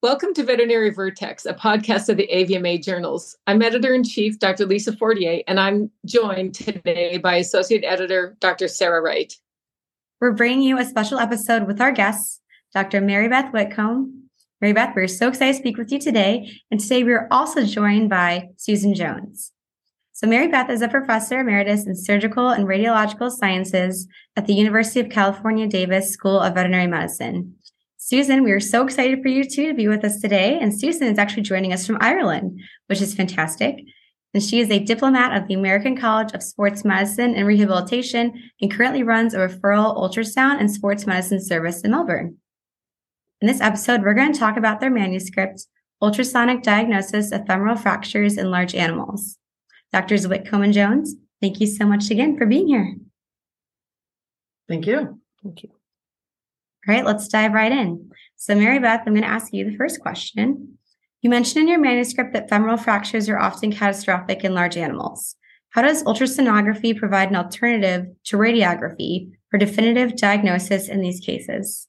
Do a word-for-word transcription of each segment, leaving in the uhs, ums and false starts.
Welcome to Veterinary Vertex, a podcast of the A V M A Journals. I'm Editor-in-Chief, Doctor Lisa Fortier, and I'm joined today by Associate Editor, Doctor Sarah Wright. We're bringing you a special episode with our guests, Doctor Mary Beth Whitcomb. Mary Beth, we're so excited to speak with you today. And today we're also joined by Susan Jones. So Mary Beth is a professor emeritus in surgical and radiological sciences at the University of California, Davis School of Veterinary Medicine. Susan, we are so excited for you two to be with us today. And Susan is actually joining us from Ireland, which is fantastic. And she is a diplomat of the American College of Sports Medicine and Rehabilitation and currently runs a referral ultrasound and sports medicine service in Melbourne. In this episode, we're going to talk about their manuscript, Ultrasonic Diagnosis of Femoral Fractures in Large Animals. Doctors Whitcomb and Jones, thank you so much again for being here. Thank you. Thank you. All right, let's dive right in. So Mary Beth, I'm going to ask you the first question. You mentioned in your manuscript that femoral fractures are often catastrophic in large animals. How does ultrasonography provide an alternative to radiography for definitive diagnosis in these cases?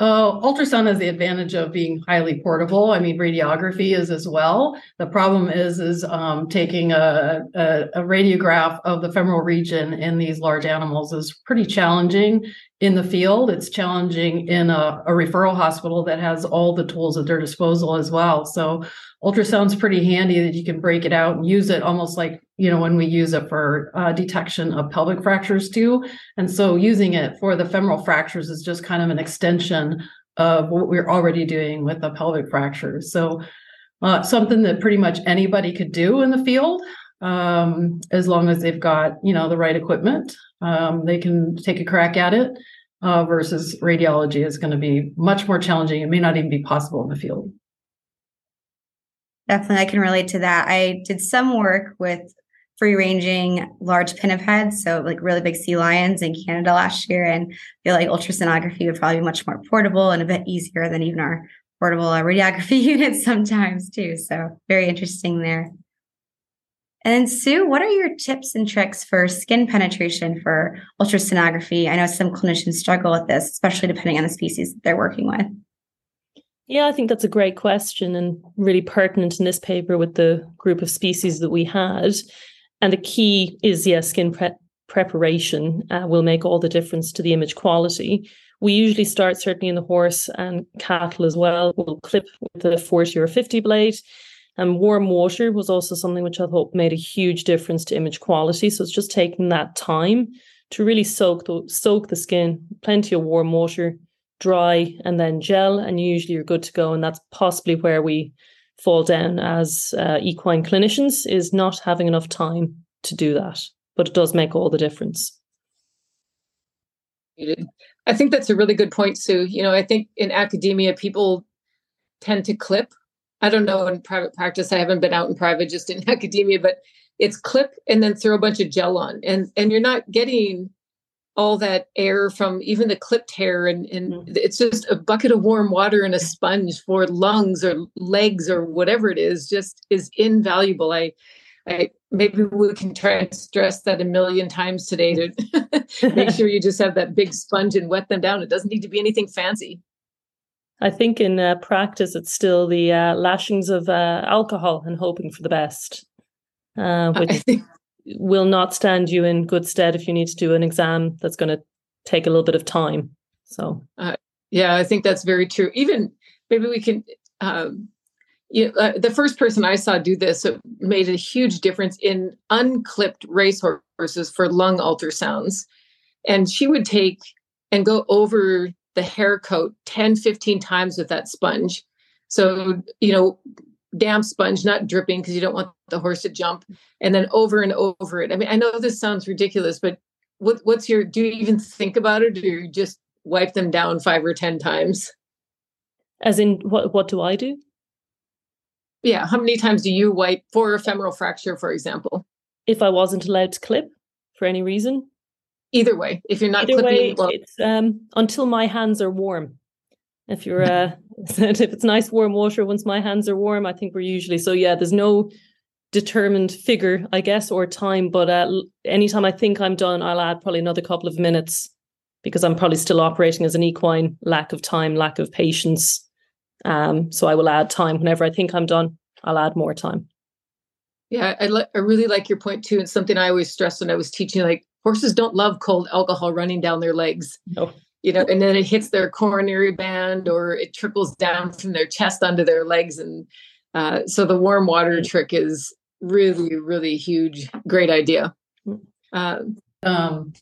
Oh, ultrasound has the advantage of being highly portable. I mean, radiography is as well. The problem is, is um, taking a, a, a radiograph of the femoral region in these large animals is pretty challenging in the field. It's challenging in a, a referral hospital that has all the tools at their disposal as well. So ultrasound's pretty handy that you can break it out and use it almost like, you know, when we use it for uh, detection of pelvic fractures too. And so using it for the femoral fractures is just kind of an extension of what we're already doing with the pelvic fractures. So uh, something that pretty much anybody could do in the field, um, as long as they've got, you know, the right equipment, um, they can take a crack at it uh, versus radiology is going to be much more challenging. It may not even be possible in the field. Definitely. I can relate to that. I did some work with free-ranging large pinnipeds, so like really big sea lions in Canada last year, and I feel like ultrasonography would probably be much more portable and a bit easier than even our portable uh, radiography units sometimes too. So very interesting there. And then Sue, what are your tips and tricks for skin penetration for ultrasonography? I know some clinicians struggle with this, especially depending on the species that they're working with. Yeah, I think that's a great question and really pertinent in this paper with the group of species that we had. And the key is, yes, yeah, skin pre- preparation uh, will make all the difference to the image quality. We usually start certainly in the horse and cattle as well. We'll clip with a forty or fifty blade. And warm water was also something which I thought made a huge difference to image quality. So it's just taking that time to really soak the, soak the skin, plenty of warm water, dry, and then gel, and usually you're good to go. And that's possibly where we fall down as uh, equine clinicians, is not having enough time to do that. But it does make all the difference. I think that's a really good point, Sue. You know, I think in academia, people tend to clip. I don't know in private practice. I haven't been out in private, just in academia, but it's clip and then throw a bunch of gel on. And, and you're not getting all that air from even the clipped hair. And, and it's just a bucket of warm water and a sponge for lungs or legs or whatever it is, just is invaluable. I, I maybe we can try and stress that a million times today to make sure you just have that big sponge and wet them down. It doesn't need to be anything fancy. I think in uh, practice, it's still the uh, lashings of uh, alcohol and hoping for the best, uh, which I think will not stand you in good stead if you need to do an exam that's going to take a little bit of time. So, uh, yeah, I think that's very true. Even maybe we can, um, you know, uh, the first person I saw do this, it made a huge difference in unclipped racehorses for lung ultrasounds. And she would take and go over the hair coat ten, fifteen times with that sponge. So, you know, damp sponge, not dripping, because you don't want the horse to jump, and then over and over it. I mean, I know this sounds ridiculous, but what, what's your, do you even think about it? Or do you just wipe them down five or ten times? As in, what, what do I do? Yeah. How many times do you wipe for a femoral fracture, for example? If I wasn't allowed to clip for any reason? Either way, if you're not Either clipping. Way, well, it's, um, until my hands are warm. If you're, uh, if it's nice warm water, once my hands are warm, I think we're usually, so yeah, there's no determined figure, I guess, or time, but uh, anytime I think I'm done, I'll add probably another couple of minutes because I'm probably still operating as an equine, lack of time, lack of patience. Um, so I will add time whenever I think I'm done. I'll add more time. Yeah, I, le- I really like your point too. And something I always stressed when I was teaching, like, horses don't love cold alcohol running down their legs. No. You know, and then it hits their coronary band, or it trickles down from their chest onto their legs. And uh, so the warm water trick is really, really huge. Great idea. Uh, um,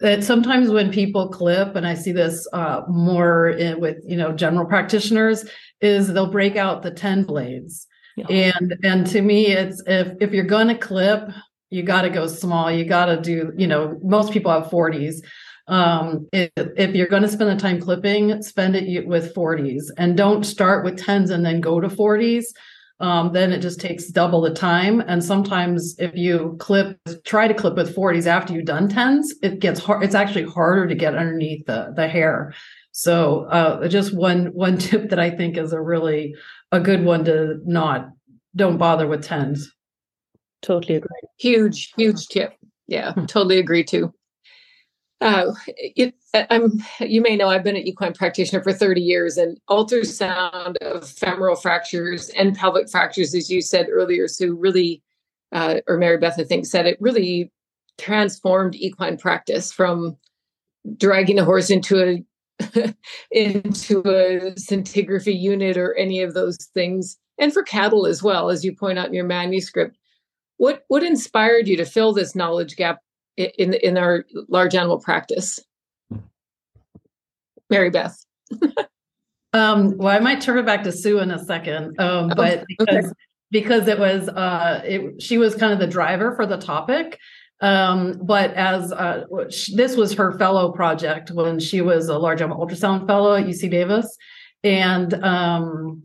that sometimes when people clip, and I see this uh, more in, with, you know, general practitioners, is they'll break out the ten blades. Yeah. And and to me, it's if if you're going to clip, you got to go small. You got to do, you know, most people have forties. Um, if, if you're going to spend the time clipping, spend it with forties, and don't start with tens and then go to forties. Um, then it just takes double the time. And sometimes if you clip, try to clip with forties after you've done tens, it gets hard. It's actually harder to get underneath the, the hair. So, uh, just one, one tip that I think is a really a good one to not, don't bother with tens. Totally agree. Huge, huge tip. Yeah, totally agree too. Uh, it, I'm, you may know, I've been an equine practitioner for thirty years, and ultrasound of femoral fractures and pelvic fractures, as you said earlier, Sue, really, uh, or Mary Beth, I think, said it really transformed equine practice from dragging a horse into a into a scintigraphy unit or any of those things, and for cattle as well, as you point out in your manuscript. What what inspired you to fill this knowledge gap in in our large animal practice, Mary Beth? um, well, I might turn it back to Sue in a second, um, oh, but because, okay. because it was uh, it, she was kind of the driver for the topic. Um, but as uh, she, this was her fellow project when she was a large animal ultrasound fellow at U C Davis, and. Um,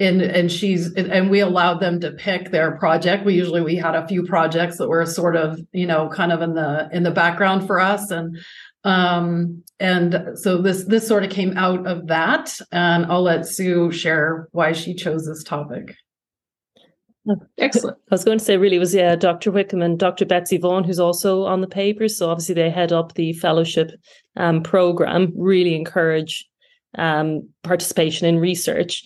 And and she's and we allowed them to pick their project. We usually we had a few projects that were sort of, you know, kind of in the in the background for us. And um and so this this sort of came out of that. And I'll let Sue share why she chose this topic. Excellent. I was going to say, really, it was yeah, Doctor Whitcomb and Doctor Betsy Vaughan, who's also on the paper. So obviously they head up the fellowship um, program, really encourage um, participation in research.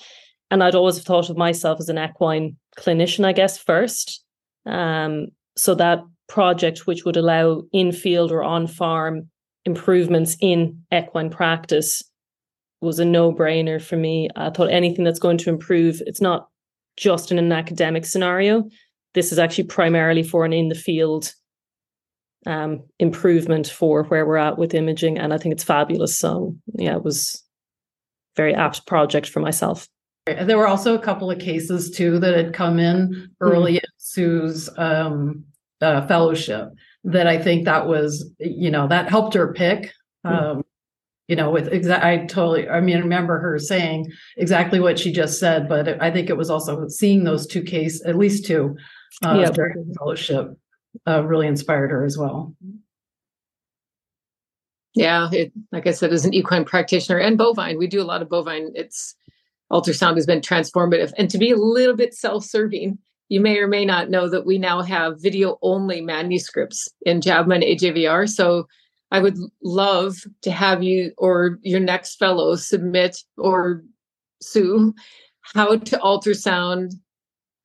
And I'd always have thought of myself as an equine clinician, I guess, first. Um, so that project, which would allow in-field or on-farm improvements in equine practice, was a no-brainer for me. I thought anything that's going to improve, it's not just in an academic scenario. This is actually primarily for an in-the-field um, improvement for where we're at with imaging. And I think it's fabulous. So, yeah, it was a very apt project for myself. There were also a couple of cases, too, that had come in early mm-hmm. in Sue's um, uh, fellowship that I think that was, you know, that helped her pick, um, mm-hmm. you know, with exactly. I totally I mean, I remember her saying exactly what she just said, but it, I think it was also seeing those two cases, at least two uh, yeah. during the fellowship uh, really inspired her as well. Yeah, it, like I said, as an equine practitioner and bovine, we do a lot of bovine. It's ultrasound has been transformative. And to be a little bit self-serving, you may or may not know that we now have video-only manuscripts in J A V M A and A J V R. So I would love to have you or your next fellow submit, or Sue, how to ultrasound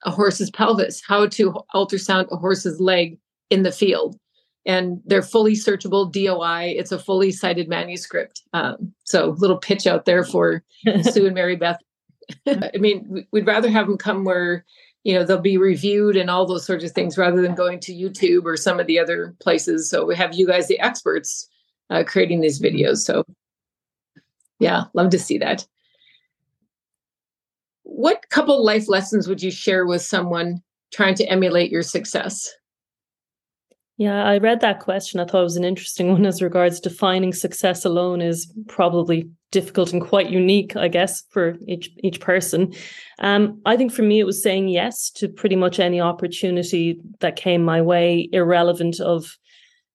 a horse's pelvis, how to ultrasound a horse's leg in the field. And they're fully searchable D O I. It's a fully cited manuscript. Um, so little pitch out there for Sue and Mary Beth. I mean, we'd rather have them come where, you know, they'll be reviewed and all those sorts of things rather than going to YouTube or some of the other places. So we have you guys, the experts, uh, creating these videos. So yeah, love to see that. What couple life lessons would you share with someone trying to emulate your success? Yeah, I read that question. I thought it was an interesting one as regards defining success alone is probably difficult and quite unique, I guess, for each each person. Um, I think for me, it was saying yes to pretty much any opportunity that came my way, irrelevant of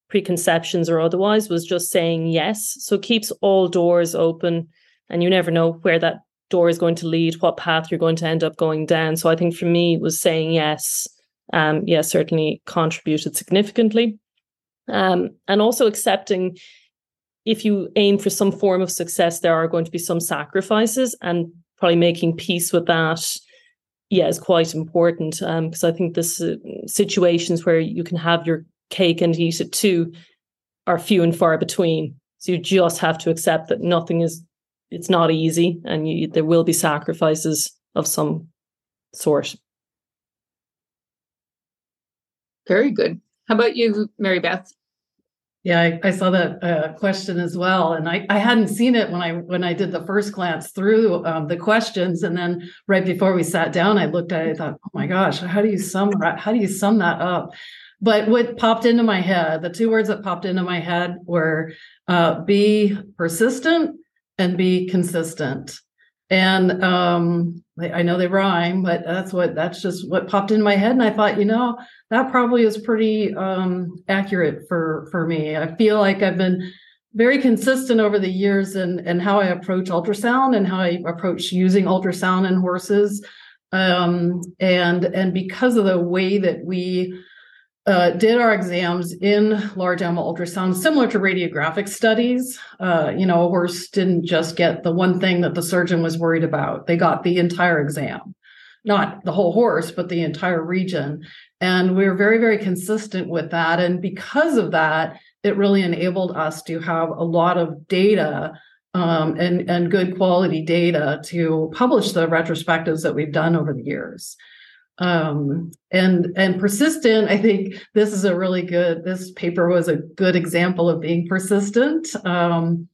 preconceptions or otherwise, was just saying yes. So it keeps all doors open, and you never know where that door is going to lead, what path you're going to end up going down. So I think for me, it was saying yes. Um, yeah, certainly contributed significantly. Um, and also accepting if you aim for some form of success, there are going to be some sacrifices, and probably making peace with that, yeah, is quite important. Um, because I think this uh, situations where you can have your cake and eat it too are few and far between. So you just have to accept that nothing is, it's not easy, and you, there will be sacrifices of some sort. Very good. How about you, Mary Beth? Yeah, I, I saw that uh, question as well, and I, I hadn't seen it when I when I did the first glance through um, the questions, and then right before we sat down, I looked at it. I thought, oh my gosh, how do you sum how do you sum that up? But what popped into my head, the two words that popped into my head were uh, be persistent and be consistent. And um, I know they rhyme, but that's what that's just what popped into my head, and I thought, you know, that probably is pretty um, accurate for, for me. I feel like I've been very consistent over the years in, in how I approach ultrasound and how I approach using ultrasound in horses. Um, and, and because of the way that we uh, did our exams in large animal ultrasound, similar to radiographic studies, uh, you know, a horse didn't just get the one thing that the surgeon was worried about. They got the entire exam. Not the whole horse, but the entire region. And we were very, very consistent with that. And because of that, it really enabled us to have a lot of data um, and, and good quality data to publish the retrospectives that we've done over the years. Um, and, and persistent, I think this is a really good, this paper was a good example of being persistent. Um,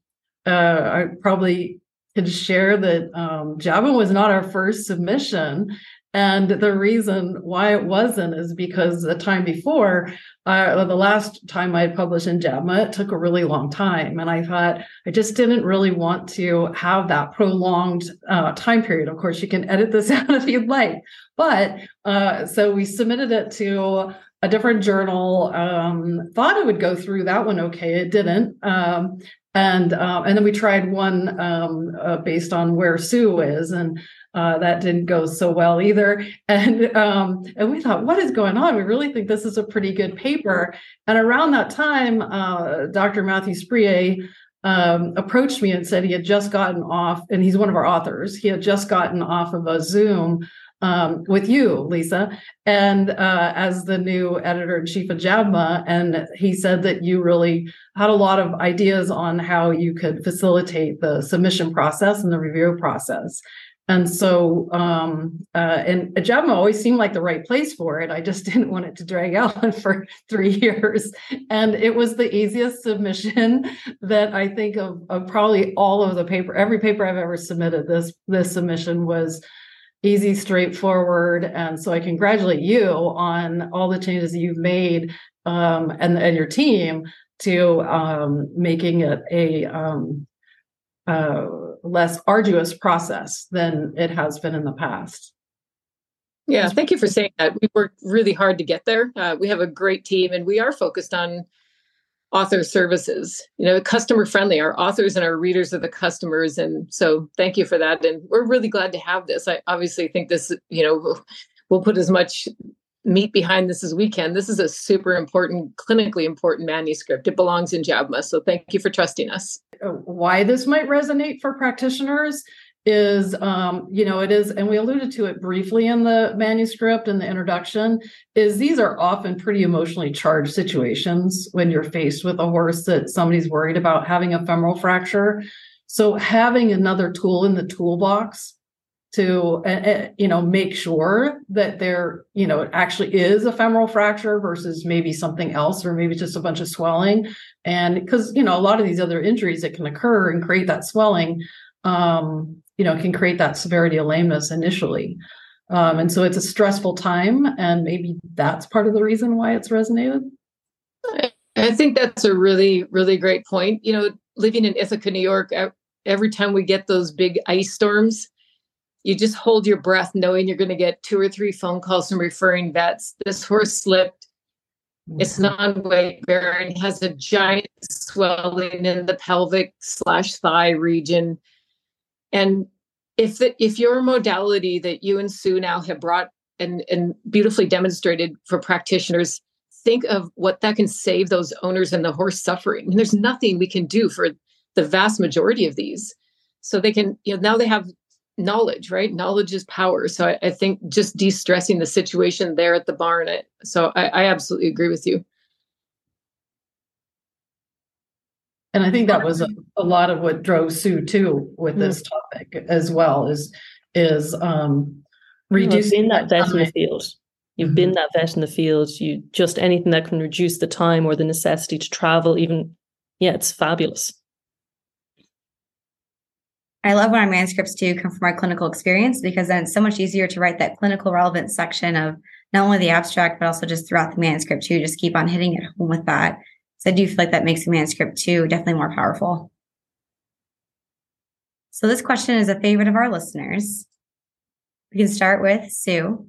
uh, I probably... could share that um, JAVMA was not our first submission. And the reason why it wasn't is because the time before, uh, the last time I had published in JAVMA, it took a really long time. And I thought, I just didn't really want to have that prolonged uh, time period. Of course, you can edit this out if you'd like. But uh, so we submitted it to a different journal, um, thought it would go through that one okay, it didn't. Um, And um, and then we tried one um, uh, based on where Sue is, and uh, that didn't go so well either. And um, and we thought, what is going on? We really think this is a pretty good paper. And around that time, uh, Doctor Matthew Sprier um, approached me and said he had just gotten off, and he's one of our authors. He had just gotten off of a Zoom Um, with you, Lisa, and uh, as the new editor-in-chief of JAVMA, and he said that you really had a lot of ideas on how you could facilitate the submission process and the review process. And so, um, uh, and JAVMA always seemed like the right place for it. I just didn't want it to drag out for three years. And it was the easiest submission that I think of, of probably all of the paper, every paper I've ever submitted. This, this submission was easy, straightforward. And so I congratulate you on all the changes you've made um, and, and your team to um, making it a um, uh, less arduous process than it has been in the past. Yeah, thank you for saying that. We worked really hard to get there. Uh, we have a great team, and we are focused on author services, you know, customer friendly. Our authors and our readers are the customers. And so thank you for that. And we're really glad to have this. I obviously think this, you know, we'll put as much meat behind this as we can. This is a super important, clinically important manuscript. It belongs in JAVMA. So thank you for trusting us. Why this might resonate for practitioners is, um, you know, it is, and we alluded to it briefly in the manuscript and the introduction, is these are often pretty emotionally charged situations when you're faced with a horse that somebody's worried about having a femoral fracture. So having another tool in the toolbox to, uh, you know, make sure that there, you know, actually is a femoral fracture versus maybe something else, or maybe just a bunch of swelling. And because, you know, a lot of these other injuries that can occur and create that swelling, um, you know, can create that severity of lameness initially. Um, and so it's a stressful time, and maybe that's part of the reason why it's resonated. I, I think that's a really, really great point. You know, living in Ithaca, New York, every time we get those big ice storms, you just hold your breath knowing you're going to get two or three phone calls from referring vets. This horse slipped. It's non-weight bearing, has a giant swelling in the pelvic slash thigh region. And if the, if your modality that you and Sue now have brought and, and beautifully demonstrated for practitioners think of what that can save those owners and the horse suffering. And there's nothing we can do for the vast majority of these. So they can, you know, now they have knowledge, right? Knowledge is power. So I, I think just de-stressing the situation there at the barn. I, so I, I absolutely agree with you. And I think that was a, a lot of what drove Sue too with this mm-hmm. topic as well, is is um, reducing that vet in the field. You've mm-hmm. been that vet in the field. You just anything that can reduce the time or the necessity to travel, even yeah, it's fabulous. I love when our manuscripts too come from our clinical experience, because then it's so much easier to write that clinical relevance section of not only the abstract, but also just throughout the manuscript too, just keep on hitting it home with that. So I do feel like that makes the manuscript too definitely more powerful. So this question is a favorite of our listeners. We can start with Sue.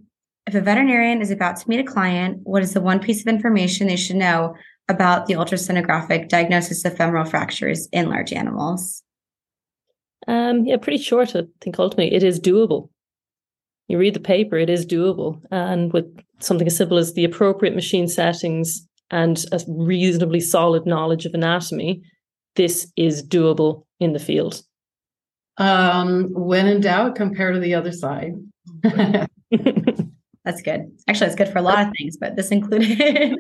If a veterinarian is about to meet a client, what is the one piece of information they should know about the ultrasonographic diagnosis of femoral fractures in large animals? Um, yeah, pretty short. I think ultimately it is doable. You read the paper, it is doable. And with something as simple as the appropriate machine settings and a reasonably solid knowledge of anatomy, this is doable in the field. Um, when in doubt, compare to the other side. That's good. Actually, it's good for a lot of things, but this included.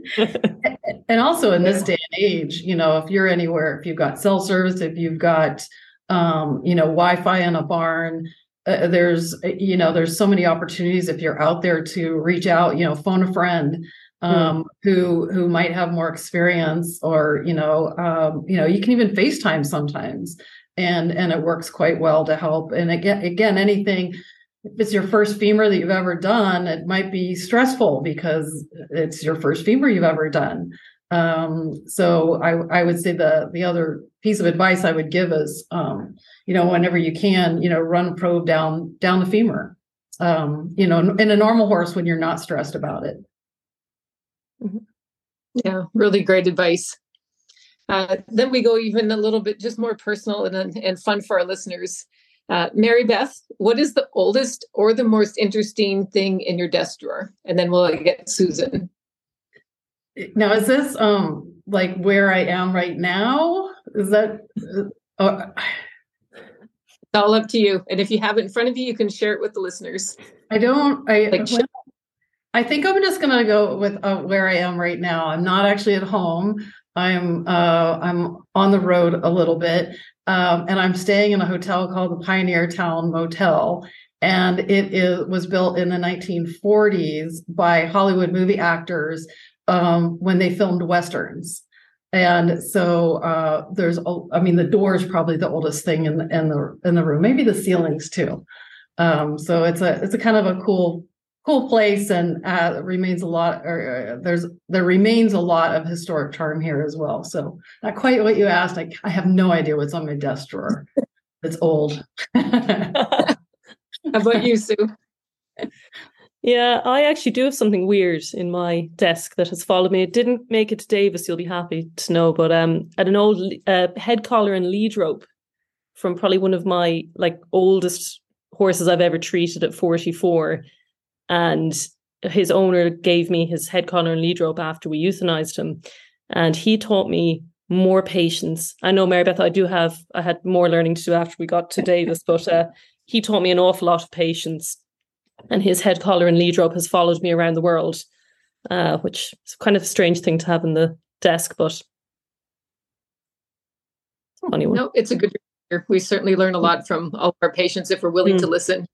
And also in this day and age, you know, if you're anywhere, if you've got cell service, if you've got Um, you know, Wi-Fi in a barn. Uh, there's, you know, there's so many opportunities if you're out there to reach out, you know, phone a friend um, mm. who who might have more experience, or, you know, um, you know, you can even FaceTime sometimes, and and it works quite well to help. And again, again, anything, if it's your first femur that you've ever done, it might be stressful because it's your first femur you've ever done. Um, so I, I would say the, the other piece of advice I would give is, um, you know, whenever you can, you know, run a probe down, down the femur, um, you know, in, in a normal horse when you're not stressed about it. Yeah. Really great advice. Uh, then we go even a little bit, just more personal and, and fun for our listeners. Uh, Mary Beth, what is the oldest or the most interesting thing in your desk drawer? And then we'll get Susan. Now, is this um, like where I am right now? Is that uh, it's all up to you? And if you have it in front of you, you can share it with the listeners. I don't. I like, well, I think I'm just going to go with uh, where I am right now. I'm not actually at home. I'm uh, I'm on the road a little bit, um, and I'm staying in a hotel called the Pioneertown Motel. And it is was built in the nineteen forties by Hollywood movie actors. Um, when they filmed Westerns. And so uh, there's, I mean, the door is probably the oldest thing in the, in the, in the room, maybe the ceilings too. Um, so it's a, it's a kind of a cool, cool place. And uh, it remains a lot, or uh, there's, there remains a lot of historic charm here as well. So not quite what you asked. I, I have no idea what's on my desk drawer. It's old. How about you, Sue? Yeah, I actually do have something weird in my desk that has followed me. It didn't make it to Davis, you'll be happy to know, but um, I had an old uh, head collar and lead rope from probably one of my like oldest horses I've ever treated at forty-four. And his owner gave me his head collar and lead rope after we euthanized him. And he taught me more patience. I know, Mary Beth, I do have, I had more learning to do after we got to Davis, but uh, he taught me an awful lot of patience. And his head collar and lead rope has followed me around the world, uh, which is kind of a strange thing to have in the desk, but funny one. No, it's a good reminder. We certainly learn a lot from all of our patients if we're willing mm. to listen.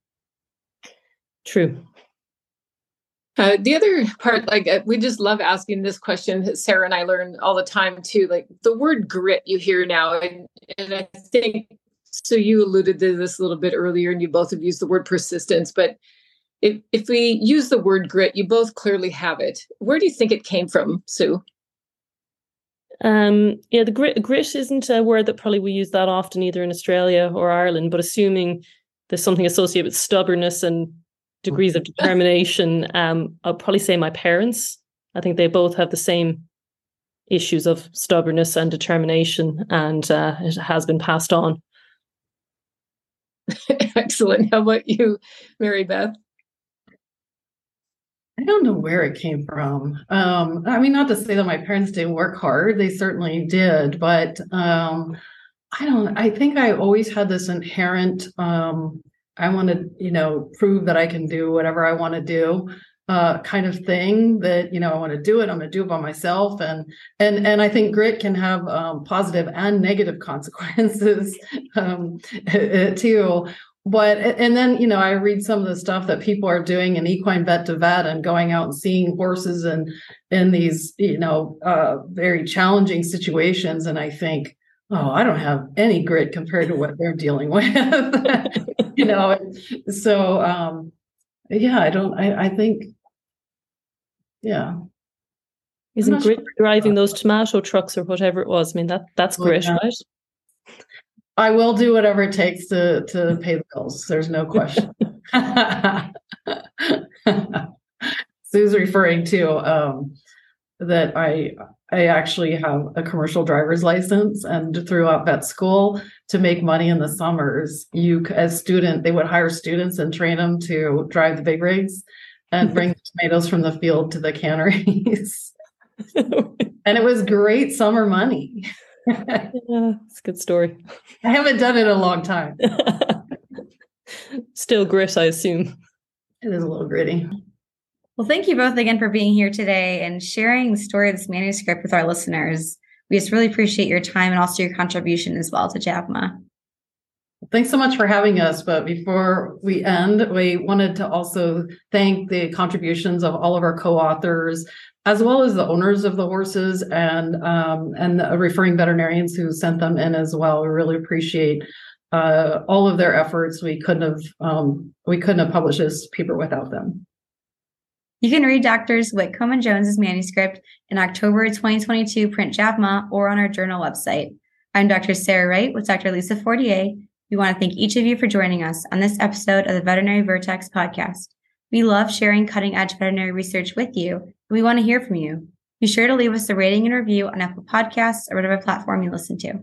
True. Uh, the other part, like uh, we just love asking this question. Sarah and I learn all the time too, like the word grit you hear now. And, and I think, so you alluded to this a little bit earlier and you both have used the word persistence, but If if we use the word grit, you both clearly have it. Where do you think it came from, Sue? Um, yeah, the grit, grit isn't a word that probably we use that often either in Australia or Ireland, but assuming there's something associated with stubbornness and degrees of determination, um, I'll probably say my parents. I think they both have the same issues of stubbornness and determination, and uh, it has been passed on. Excellent. How about you, Mary Beth? I don't know where it came from. Um, I mean, not to say that my parents didn't work hard. They certainly did. But um, I don't, I think I always had this inherent, um, I want to, you know, prove that I can do whatever I want to do uh, kind of thing that, you know, I want to do it. I'm going to do it by myself. And, and, and I think grit can have um, positive and negative consequences um, too. But, and then, you know, I read some of the stuff that people are doing in equine vet to vet and going out and seeing horses and in these, you know, uh, very challenging situations. And I think, oh, I don't have any grit compared to what they're dealing with, you know? So, um, yeah, I don't, I, I think, yeah. Isn't grit sure driving those tomato trucks or whatever it was? I mean, that that's oh, grit, yeah. Right? I will do whatever it takes to to pay the bills. There's no question. Sue's referring to um, that I I actually have a commercial driver's license, and throughout vet school, to make money in the summers, you as student they would hire students and train them to drive the big rigs and bring the tomatoes from the field to the canneries, and it was great summer money. Yeah, it's a good story. I haven't done it in a long time. Still grit, I assume. It is a little gritty. Well, thank you both again for being here today and sharing the story of this manuscript with our listeners. We just really appreciate your time and also your contribution as well to J A V M A. Thanks so much for having us. But before we end, we wanted to also thank the contributions of all of our co-authors, as well as the owners of the horses and um, and the referring veterinarians who sent them in as well. We really appreciate uh, all of their efforts. We couldn't have um, we couldn't have published this paper without them. You can read Doctors Whitcomb and Jones's manuscript in October twenty twenty-two print J A V M A or on our journal website. I'm Doctor Sarah Wright with Doctor Lisa Fortier. We want to thank each of you for joining us on this episode of the Veterinary Vertex podcast. We love sharing cutting-edge veterinary research with you. We want to hear from you. Be sure to leave us a rating and review on Apple Podcasts or whatever platform you listen to.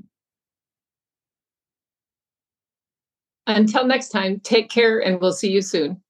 Until next time, take care and we'll see you soon.